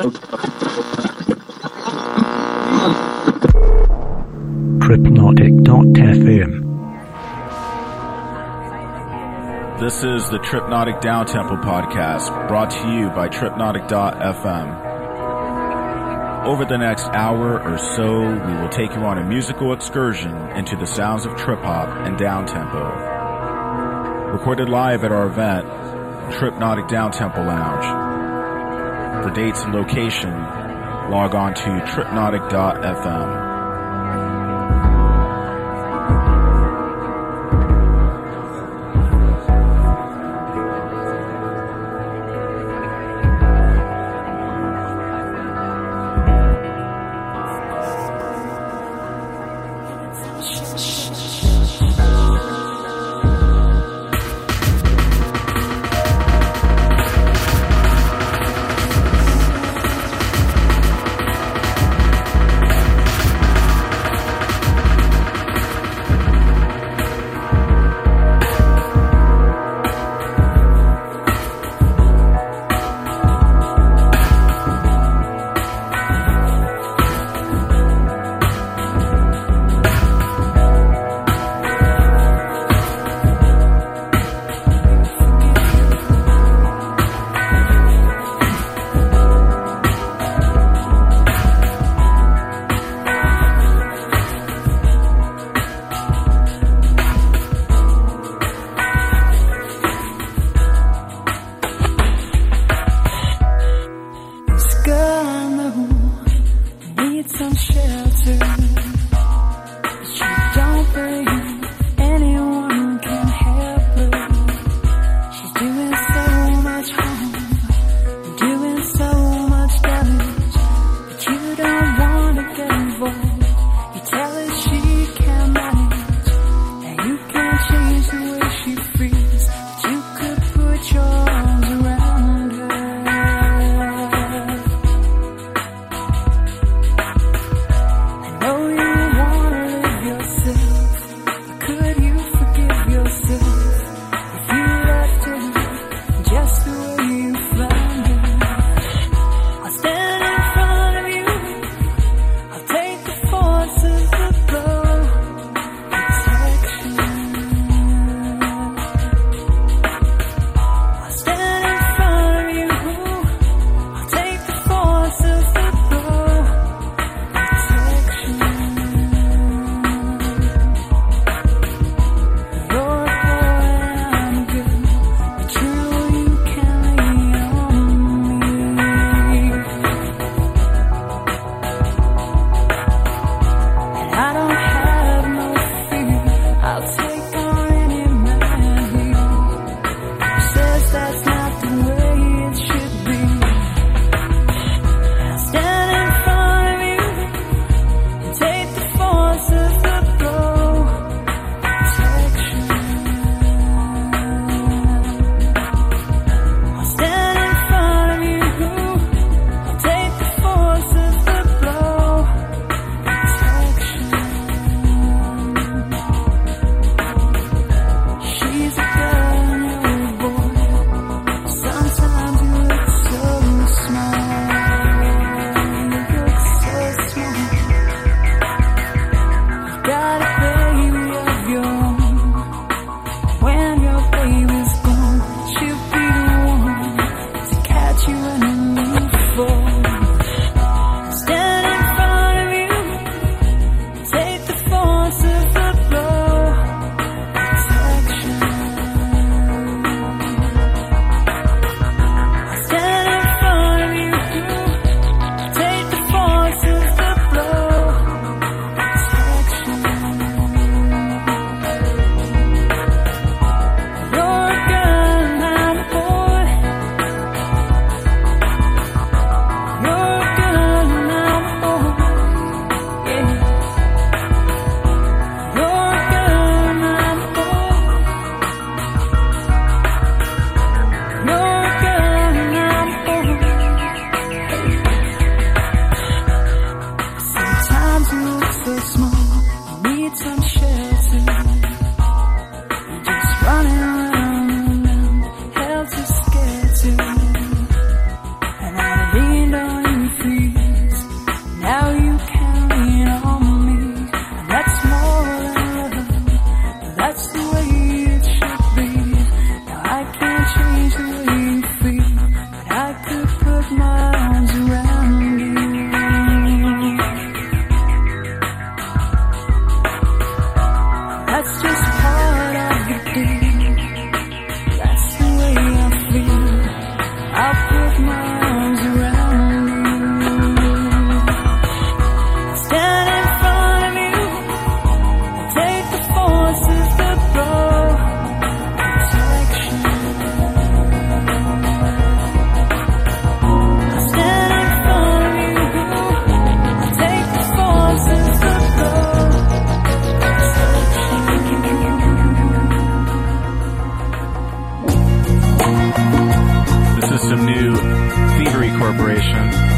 Tripnotic.fm. This is the Tripnotic Down Tempo Podcast, brought to you by Tripnotic.fm. Over the next hour or so, we will take you on a musical excursion into the sounds of trip hop and down tempo. Recorded live at our event, Tripnotic Down Tempo Lounge. For dates and location, log on to Tripnotic.fm.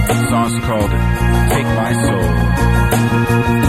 The song's called Take My Soul.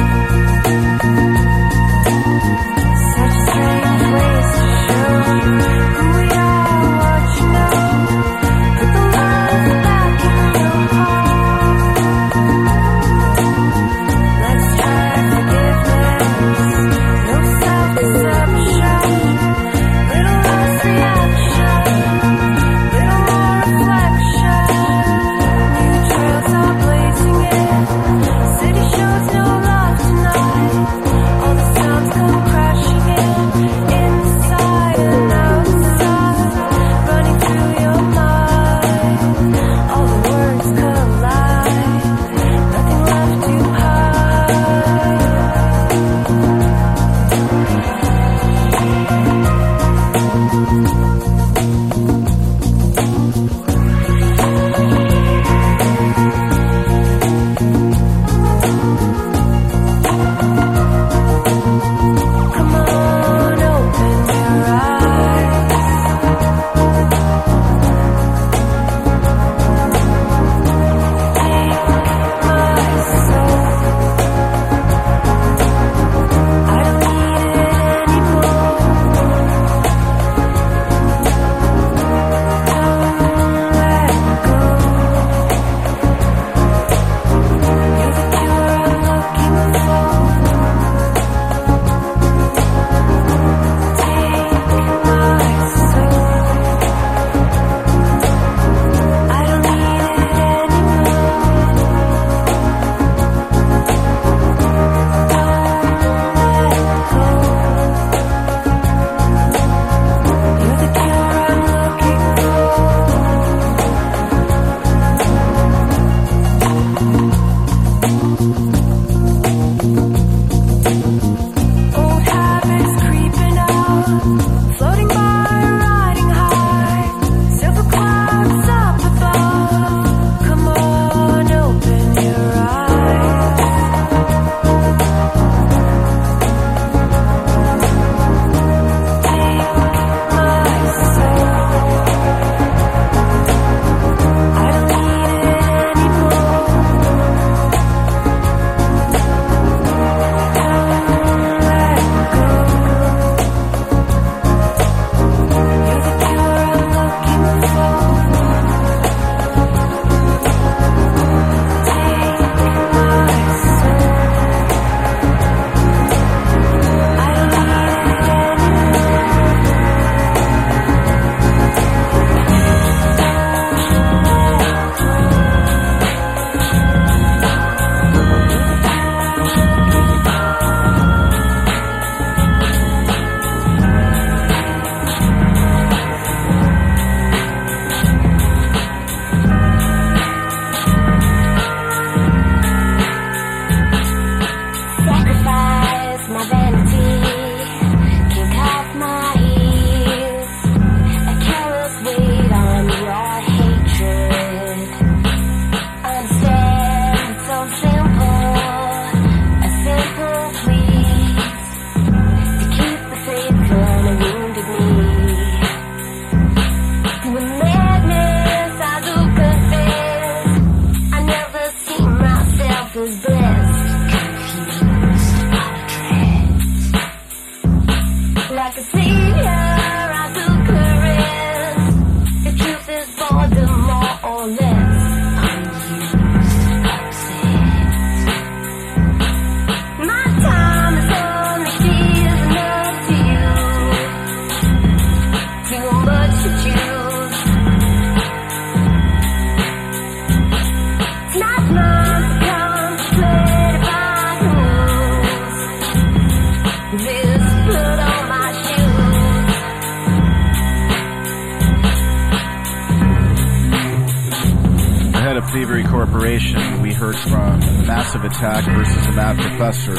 Attack versus the Mad Professor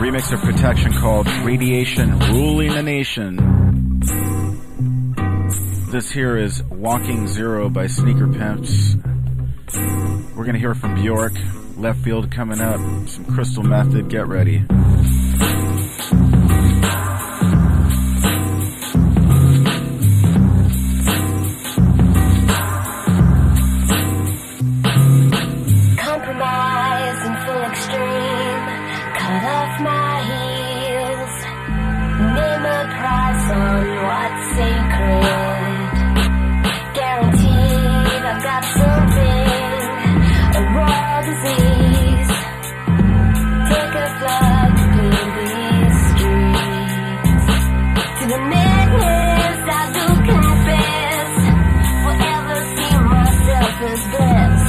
remix of Protection called Radiation Ruling the Nation. This here is Walking Zero by Sneaker Pimps. We're gonna hear from Bjork, Left Field coming up, some Crystal Method, get ready. cut off my heels, name a price on what's sacred, guaranteed I've got something, a raw disease, take a flight through these streets, to the madness I do confess, will ever see myself as blessed.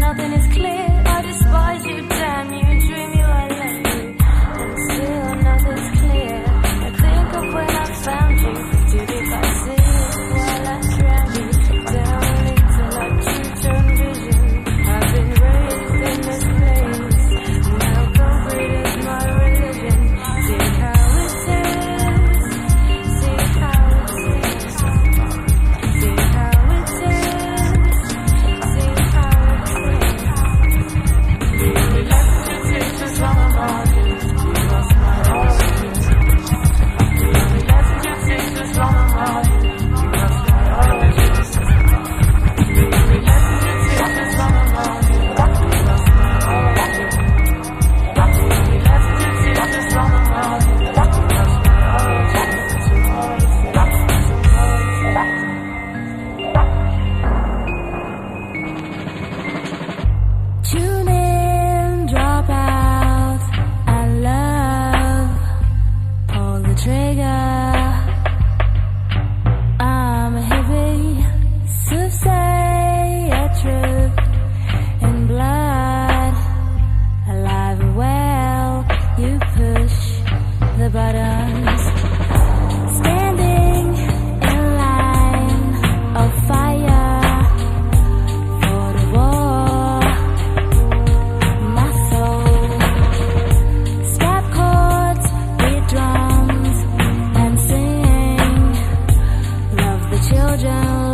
Nothing la la la.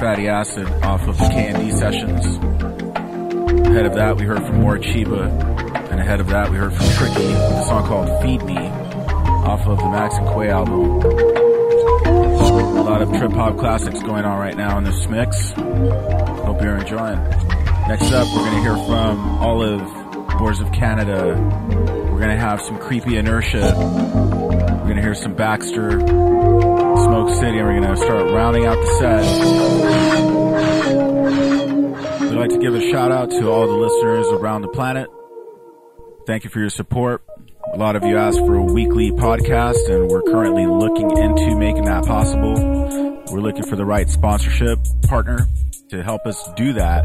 Fatty Acid off of K&D Sessions. Ahead of that, we heard from More Chiba. And ahead of that, we heard from Tricky with a song called Feed Me off of the Max and Quay album. A lot of trip-hop classics going on right now in this mix. Hope you're enjoying. Next up, we're going to hear from Olive, Boards of Canada. We're going to have some Creepy Inertia. We're going to hear some Baxter, Smoke City, and we're going to start rounding out the set. We'd like to give a shout out to all the listeners around the planet. Thank you for your support. A lot of you asked for a weekly podcast, and we're currently looking into making that possible. We're looking for the right sponsorship partner to help us do that,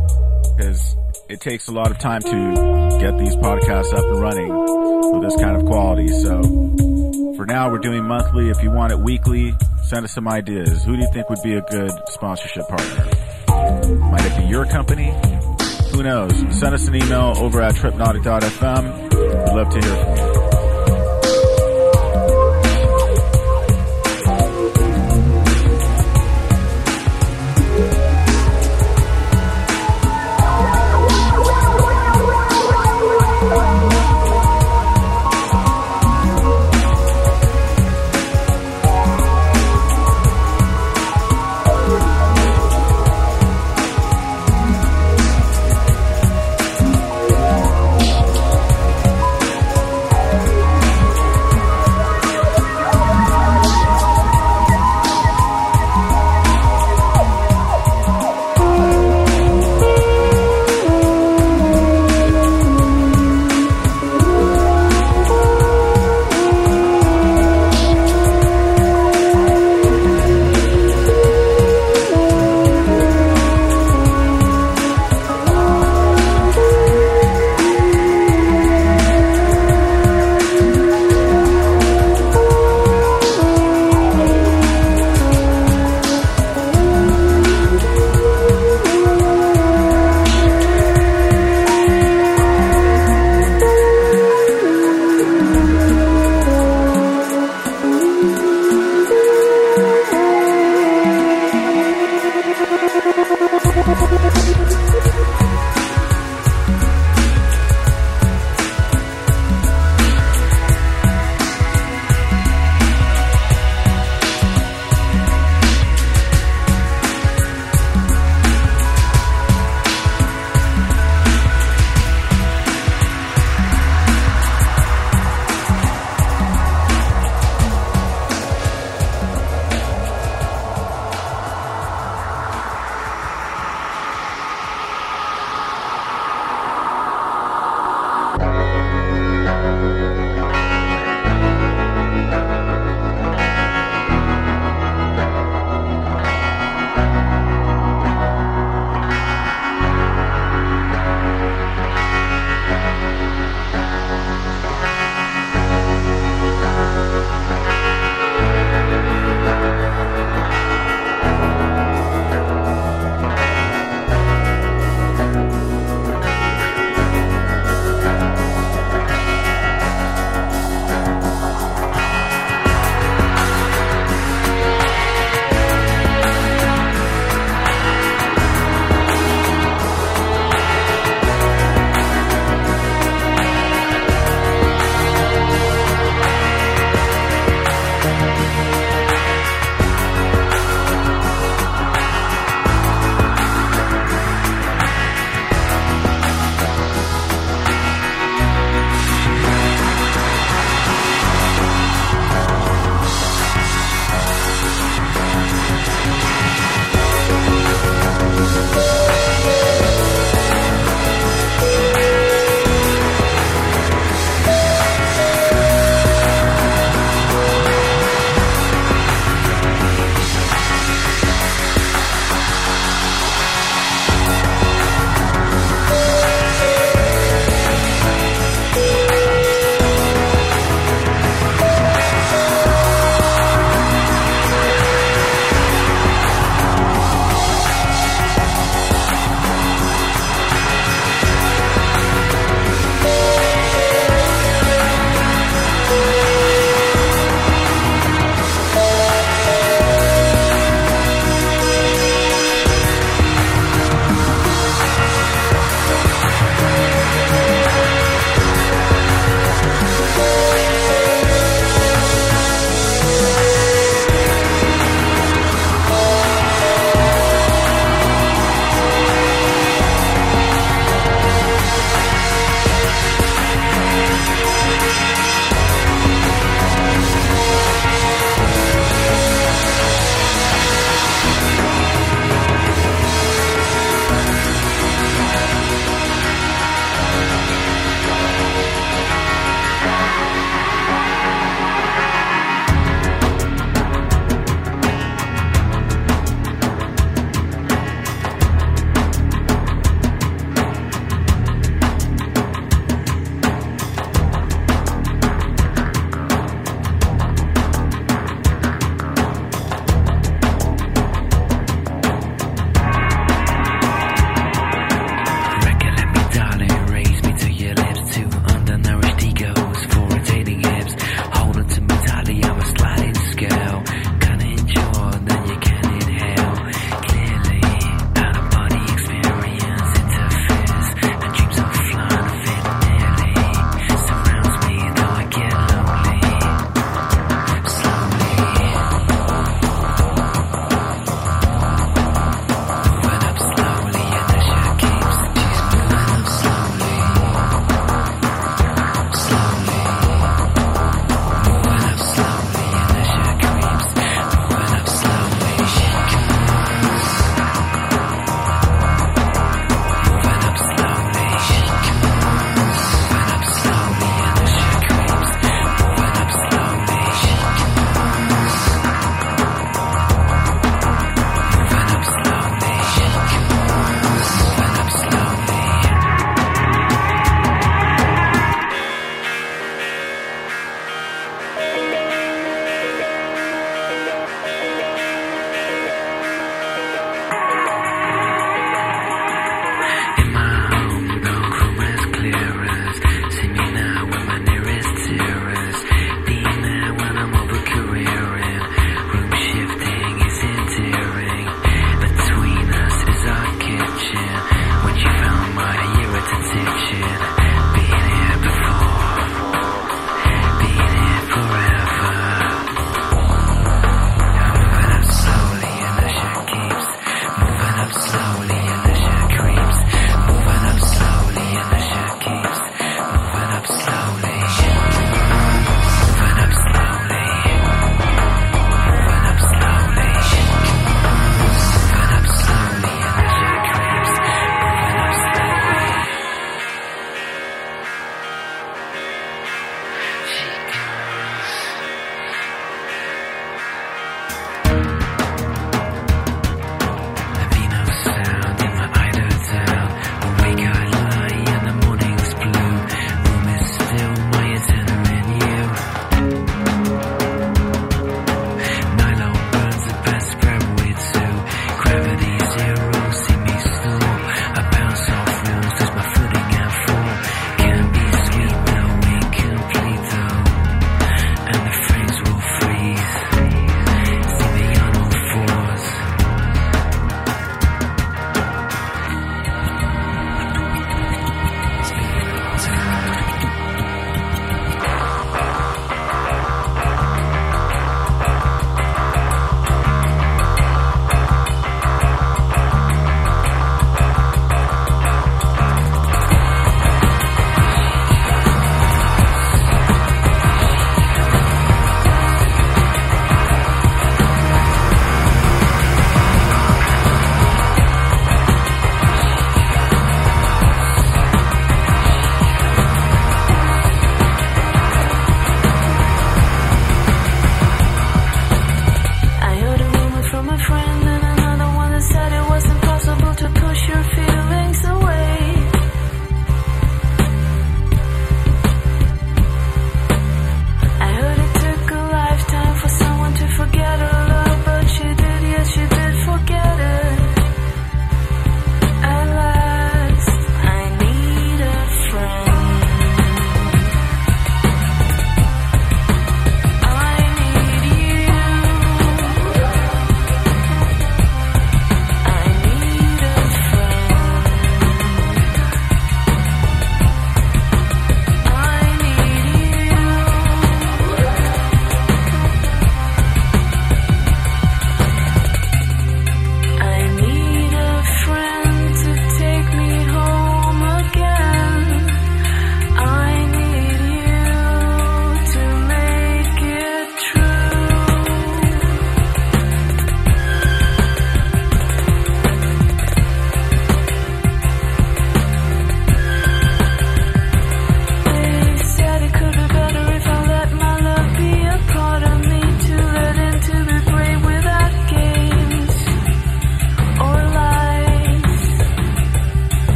because it takes a lot of time to get these podcasts up and running with this kind of quality. So for now, we're doing monthly. If you want it weekly, send us some ideas. Who do you think would be a good sponsorship partner? Might it be your company? Who knows? Send us an email over at tripnotic.fm. We'd love to hear from you.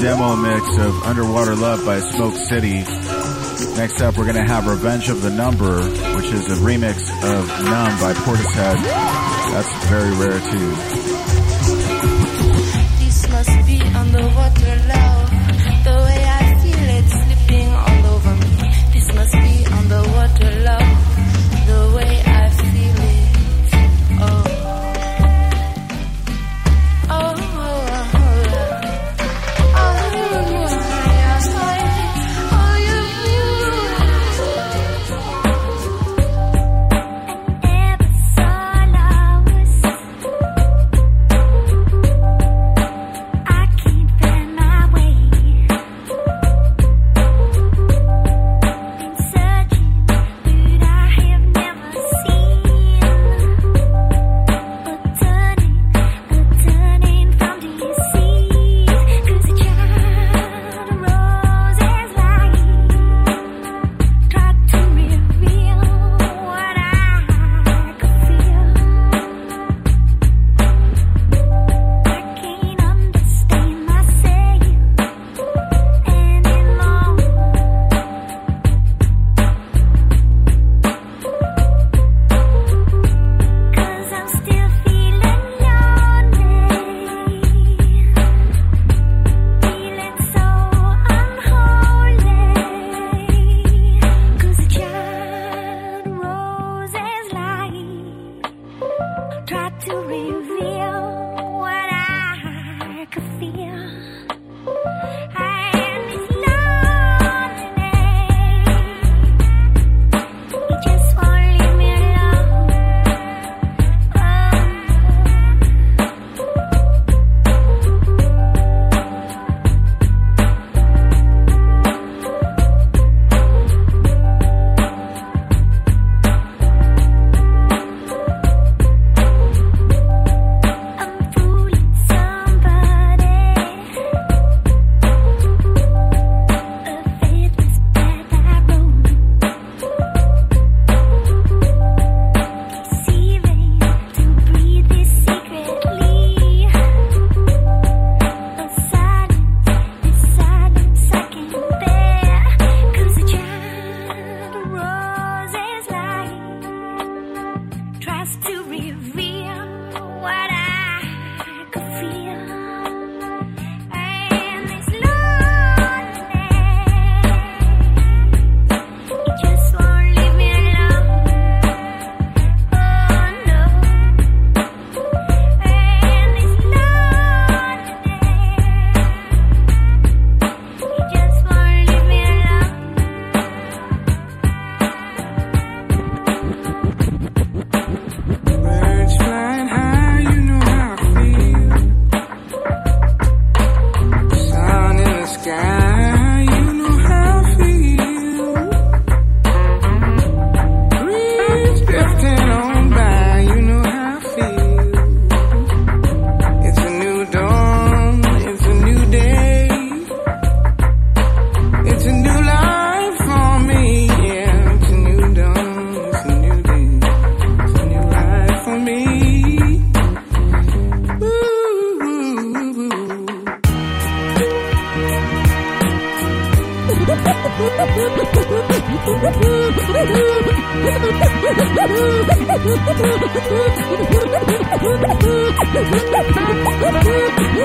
Demo mix of Underwater Love by Smoke City. Next up, we're going to have Revenge of the Number, which is a remix of Numb by Portishead. That's very rare too. This must be underwater love, the way I feel it slipping all over me. This must be underwater love, the way I feel it. Oh.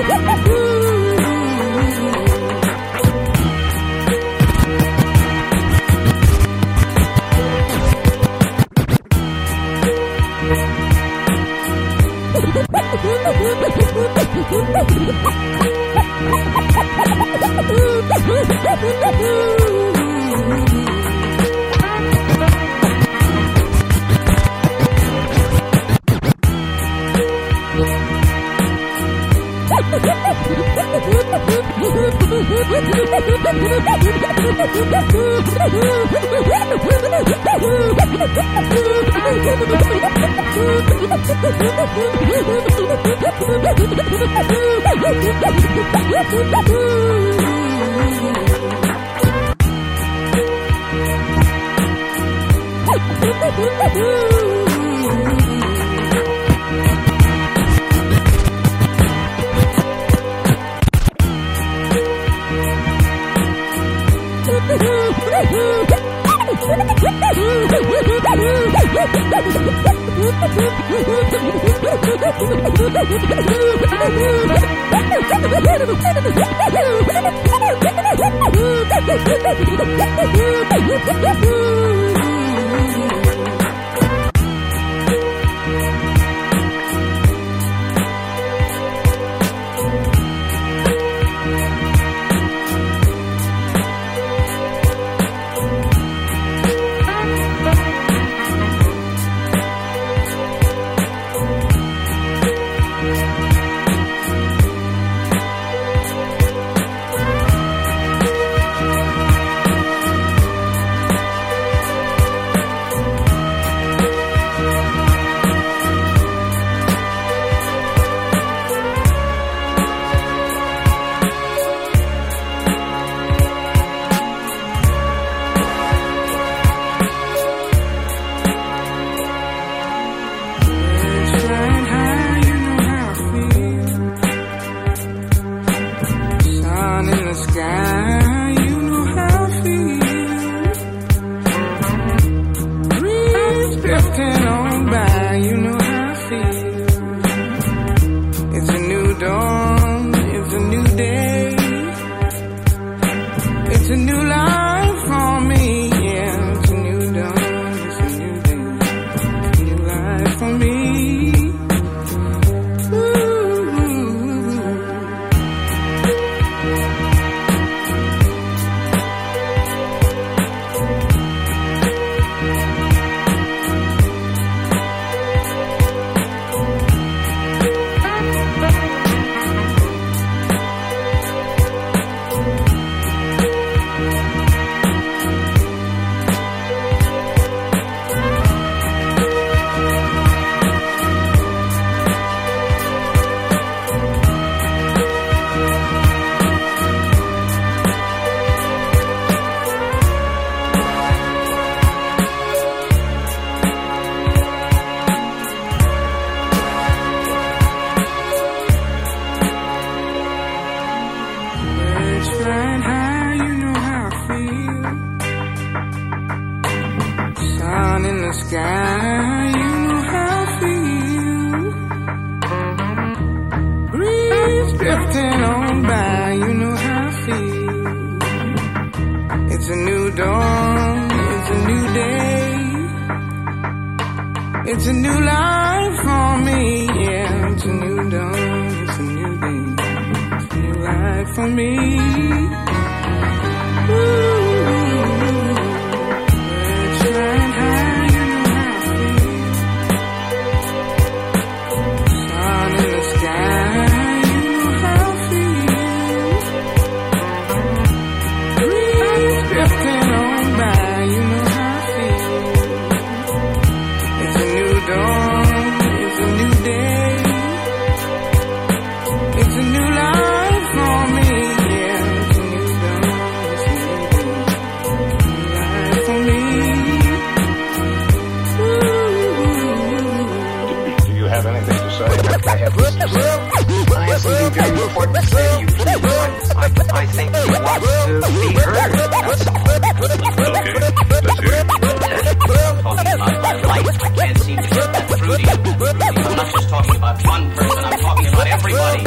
I'm not just talking about one person, I'm talking about everybody.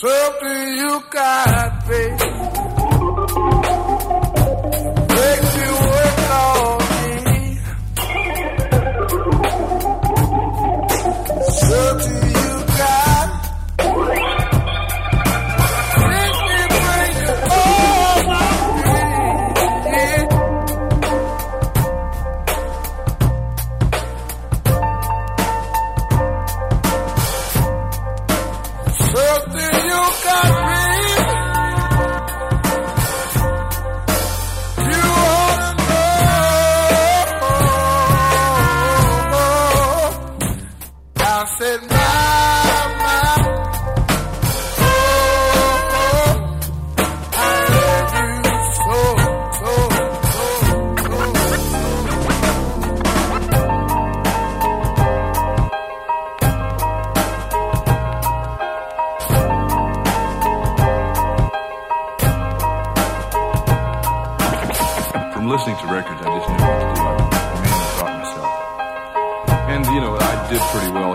Something you got, babe. Makes you work on me. Something you got. Makes me bring you all my feet. Something.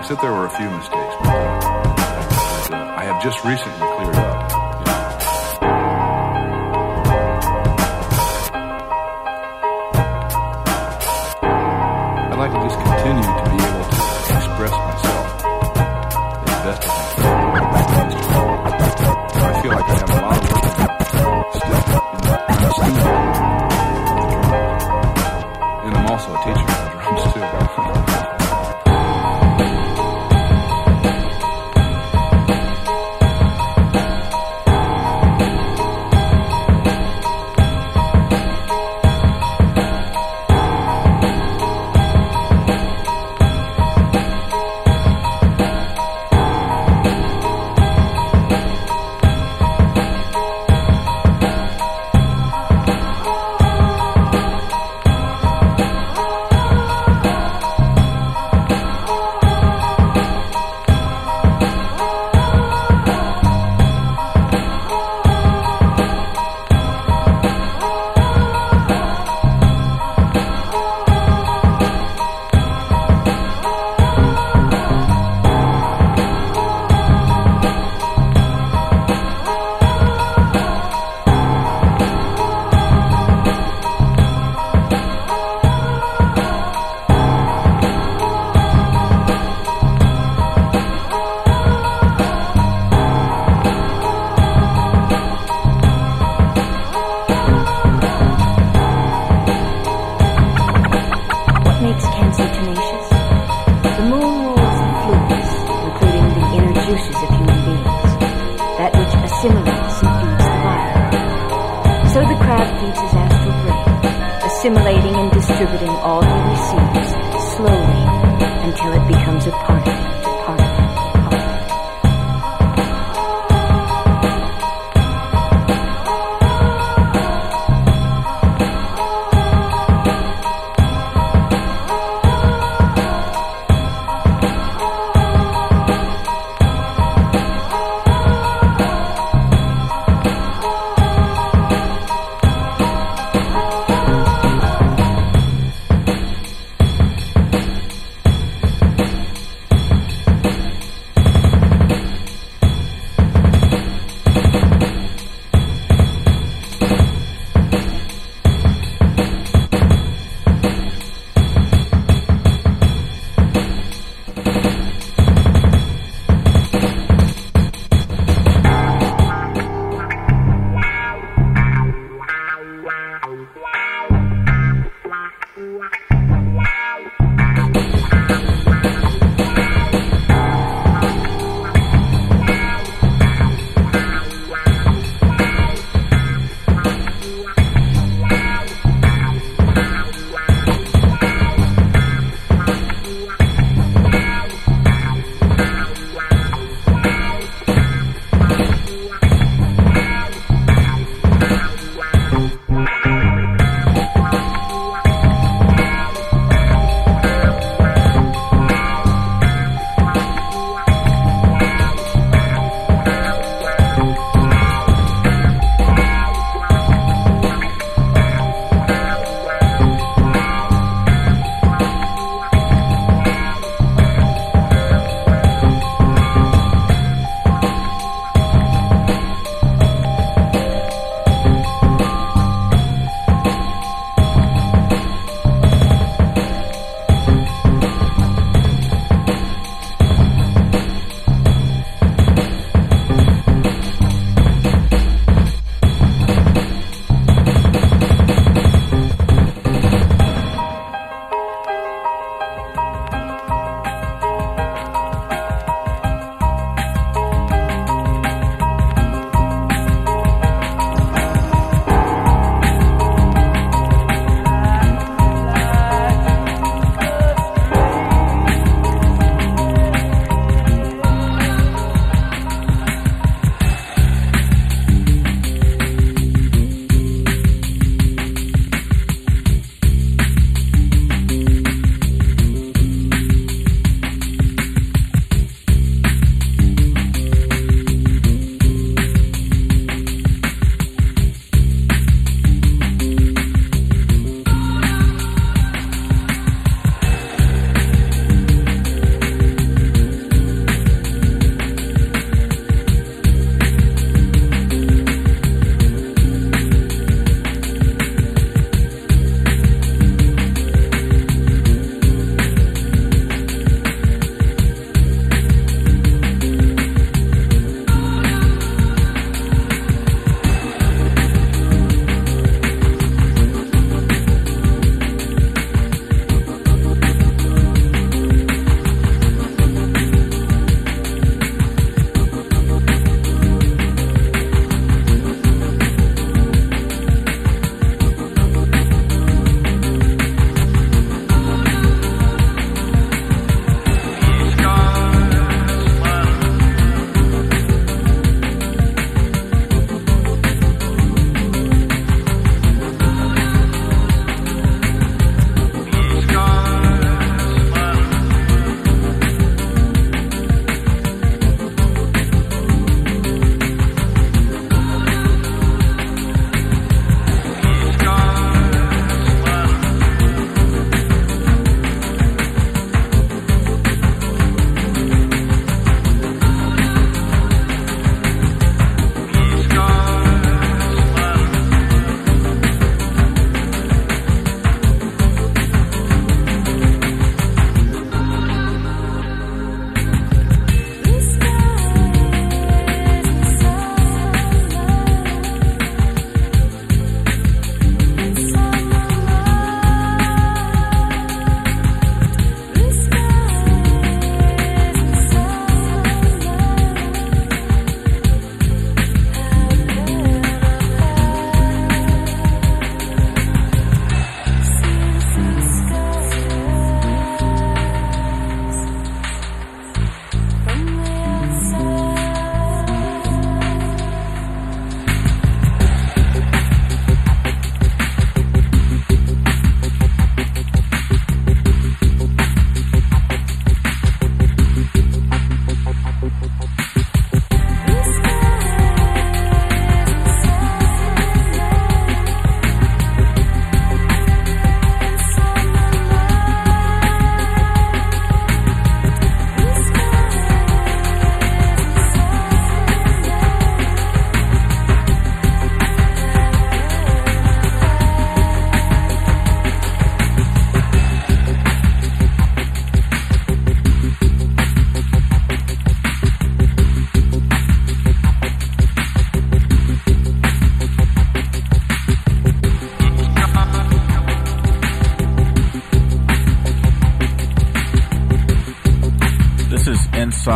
Except there were a few mistakes, but I have just recently cleared up. I'd like to just continue to be able to express myself as best as I can. I feel like I have a lot of work still in the and I'm also a teacher of the drums too.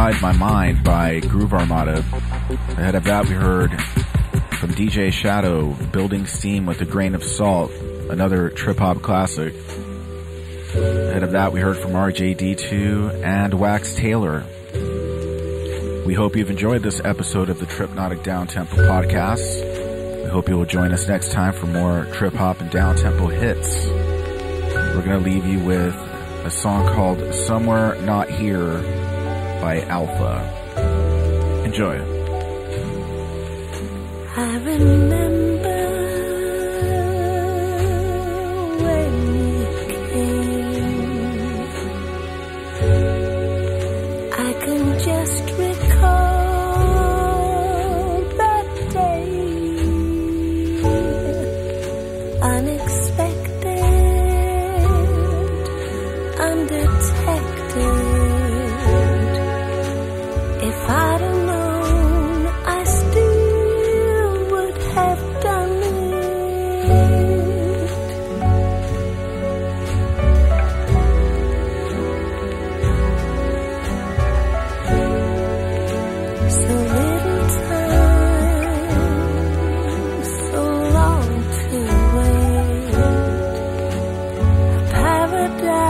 Inside My Mind by Groove Armada. Ahead of that, we heard from DJ Shadow, Building Steam with a Grain of Salt, another trip-hop classic. Ahead of that, we heard from RJD2 and Wax Taylor. We hope you've enjoyed this episode of the Tripnotic Down Tempo Podcast. We hope you will join us next time for more trip-hop and down-tempo hits. We're going to leave you with a song called Somewhere Not Here by Alpha. Enjoy. I remember when you came. I can just recall that day. Unexpected. If I'd have known, I still would have done it. So little time, so long to wait. A paradise.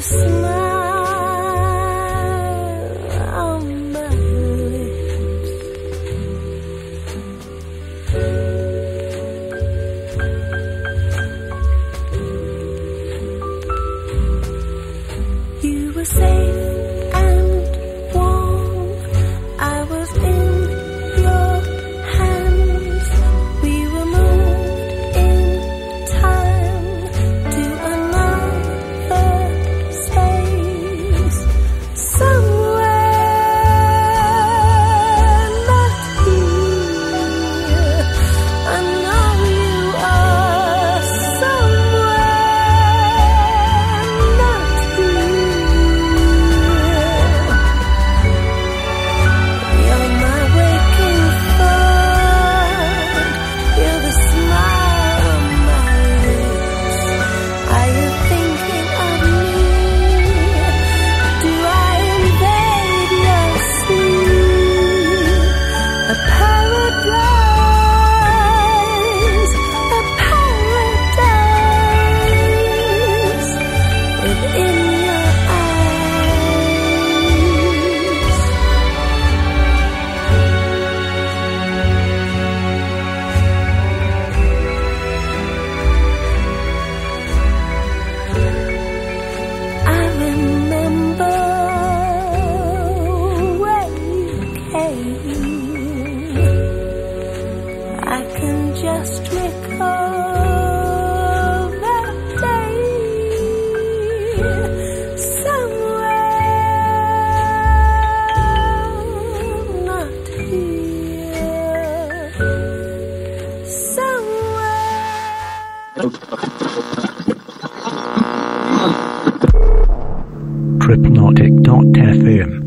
Tripnotic.fm